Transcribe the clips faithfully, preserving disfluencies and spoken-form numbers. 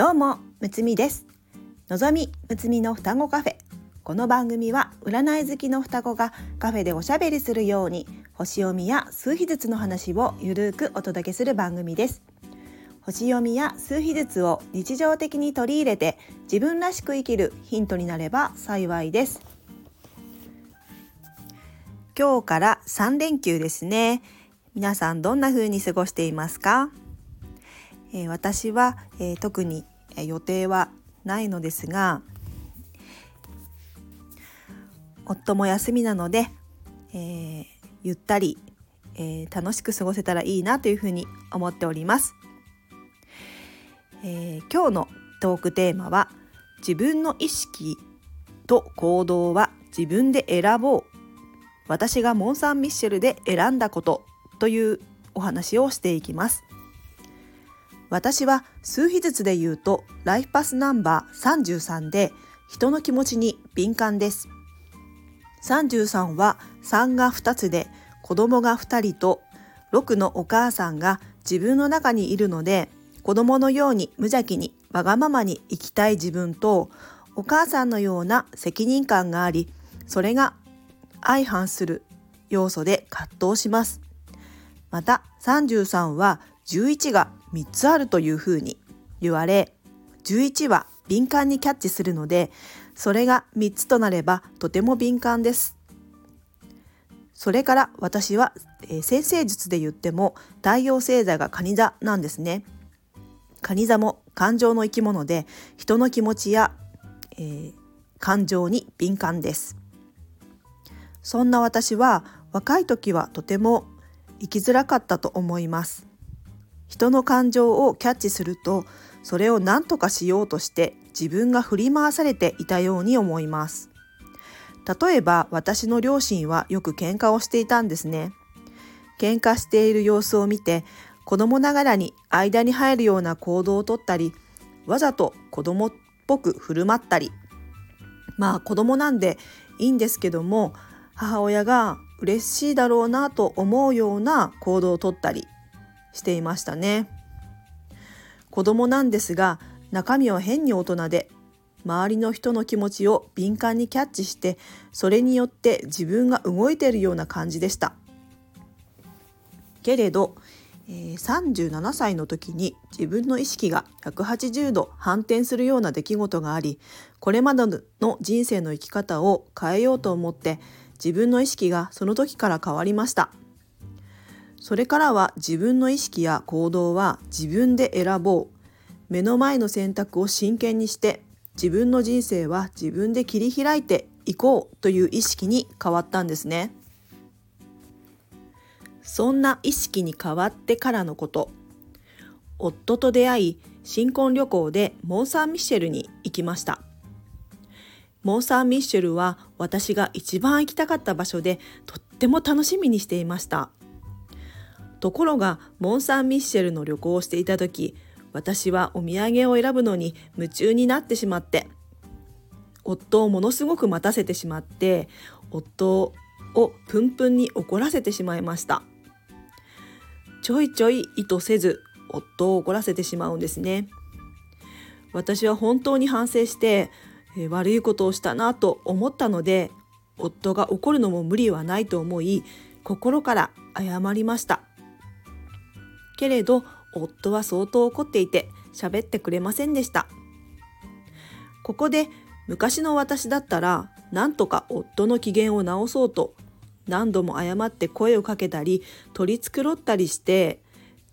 どうも、むつみです。のぞみ、むつみの双子カフェ。この番組は占い好きの双子がカフェでおしゃべりするように星読みや数秘術の話をゆるくお届けする番組です。星読みや数秘術を日常的に取り入れて自分らしく生きるヒントになれば幸いです。今日からさんれんきゅうですね。皆さんどんな風に過ごしていますか？えー、私は、えー、特に予定はないのですが、夫も休みなので、えー、ゆったり、えー、楽しく過ごせたらいいなというふうに思っております。えー、今日のトークテーマは自分の意識と行動は自分で選ぼう、私がモン・サン・ミッシェルで選んだことというお話をしていきます。私は数秘術で言うとライフパスナンバーさんじゅうさんで人の気持ちに敏感です。さんじゅうさんはさんがふたつで子供がふたりとろくのお母さんが自分の中にいるので、子供のように無邪気にわがままに生きたい自分と、お母さんのような責任感があり、それが相反する要素で葛藤します。またさんじゅうさんはじゅういちがみっつあるというふうに言われ、じゅういちは敏感にキャッチするので、それがみっつとなればとても敏感です。それから私は、えー、占星術で言っても太陽星座が蟹座なんですね。蟹座も感情の生き物で、人の気持ちや、えー、感情に敏感です。そんな私は若い時はとても生きづらかったと思います。人の感情をキャッチすると、それを何とかしようとして自分が振り回されていたように思います。例えば私の両親はよく喧嘩をしていたんですね。喧嘩している様子を見て、子供ながらに間に入るような行動をとったり、わざと子供っぽく振る舞ったり、まあ子供なんでいいんですけども、母親が嬉しいだろうなと思うような行動をとったりしていましたね。子供なんですが、中身は変に大人で、周りの人の気持ちを敏感にキャッチして、それによって自分が動いているような感じでした。けれどさんじゅうななさいの時に自分の意識がひゃくはちじゅうど反転するような出来事があり、これまでの人生の生き方を変えようと思って自分の意識がその時から変わりました。それからは自分の意識や行動は自分で選ぼう、目の前の選択を真剣にして自分の人生は自分で切り開いていこうという意識に変わったんですね。そんな意識に変わってからのこと、夫と出会い新婚旅行でモン・サン・ミッシェルに行きました。モン・サン・ミッシェルは私が一番行きたかった場所で、とっても楽しみにしていました。ところがモン・サン・ミッシェルの旅行をしていた時、私はお土産を選ぶのに夢中になってしまって、夫をものすごく待たせてしまって、夫をプンプンに怒らせてしまいました。ちょいちょい意図せず夫を怒らせてしまうんですね。私は本当に反省して、えー、悪いことをしたなと思ったので、夫が怒るのも無理はないと思い、心から謝りました。けれど夫は相当怒っていて喋ってくれませんでした。ここで昔の私だったらなんとか夫の機嫌を直そうと何度も謝って声をかけたり取り繕ったりして、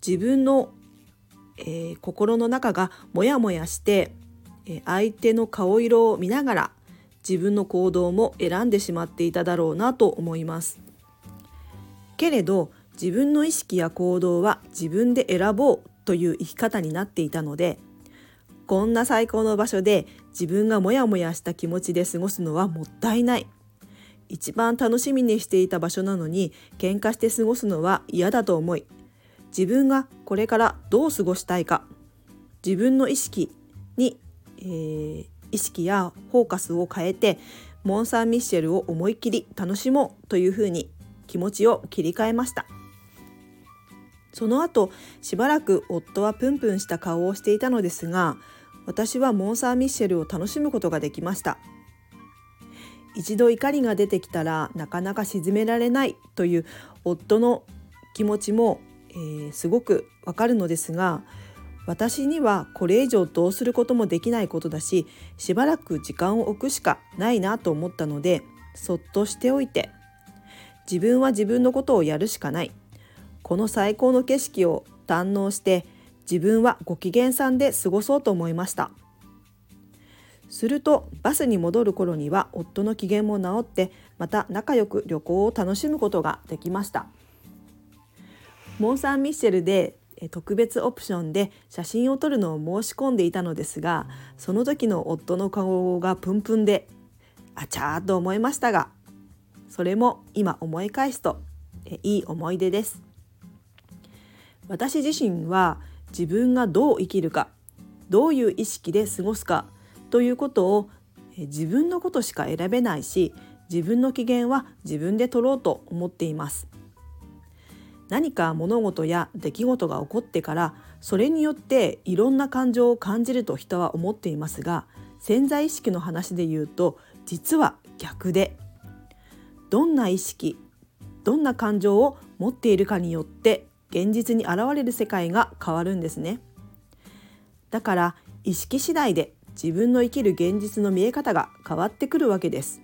自分の、えー、心の中がモヤモヤして、えー、相手の顔色を見ながら自分の行動も選んでしまっていただろうなと思います。けれど自分の意識や行動は自分で選ぼうという生き方になっていたので、こんな最高の場所で自分がモヤモヤした気持ちで過ごすのはもったいない。一番楽しみにしていた場所なのに喧嘩して過ごすのは嫌だと思い、自分がこれからどう過ごしたいか、自分の意識に、えー、意識やフォーカスを変えて、モン・サン・ミッシェルを思いっきり楽しもうというふうに気持ちを切り替えました。その後しばらく夫はプンプンした顔をしていたのですが、私はモンサンミッシェルを楽しむことができました。一度怒りが出てきたらなかなか鎮められないという夫の気持ちも、えー、すごくわかるのですが、私にはこれ以上どうすることもできないことだし、しばらく時間を置くしかないなと思ったので、そっとしておいて、自分は自分のことをやるしかない。この最高の景色を堪能して、自分はご機嫌さんで過ごそうと思いました。するとバスに戻る頃には夫の機嫌も治って、また仲良く旅行を楽しむことができました。モンサンミッシェルで特別オプションで写真を撮るのを申し込んでいたのですが、その時の夫の顔がプンプンで、あちゃーと思いましたが、それも今思い返すといい思い出です。私自身は自分がどう生きるか、どういう意識で過ごすかということを、自分のことしか選べないし、自分の機嫌は自分で取ろうと思っています。何か物事や出来事が起こってから、それによっていろんな感情を感じると人は思っていますが、潜在意識の話で言うと、実は逆で、どんな意識、どんな感情を持っているかによって、現実に現れる世界が変わるんですね。だから、意識次第で自分の生きる現実の見え方が変わってくるわけです。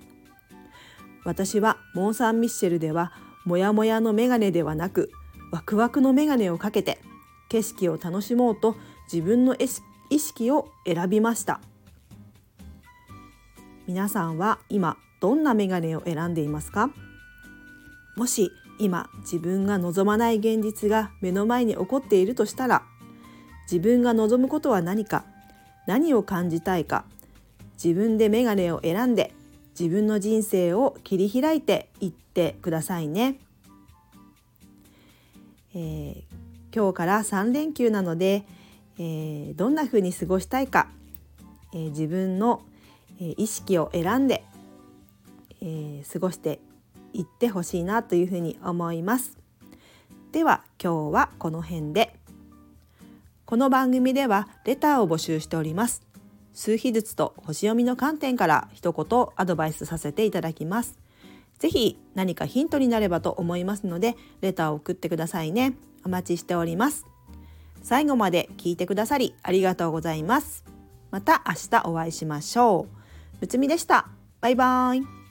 私はモンサンミッシェルでは、もやもやのメガネではなくワクワクのメガネをかけて景色を楽しもうと自分の意識を選びました。皆さんは今どんなメガネを選んでいますか？もし今自分が望まない現実が目の前に起こっているとしたら、自分が望むことは何か、何を感じたいか、自分でメガネを選んで自分の人生を切り開いていってくださいね。えー、今日からさんれんきゅうなので、えー、どんな風に過ごしたいか、えー、自分の、えー、意識を選んで、えー、過ごしていってほしいなというふうに思います。では今日はこの辺で。この番組ではレターを募集しております。数秘術と星読みの観点から一言アドバイスさせていただきます。ぜひ何かヒントになればと思いますので、レターを送ってくださいね。お待ちしております。最後まで聞いてくださりありがとうございます。また明日お会いしましょう。むつみでした。バイバイ。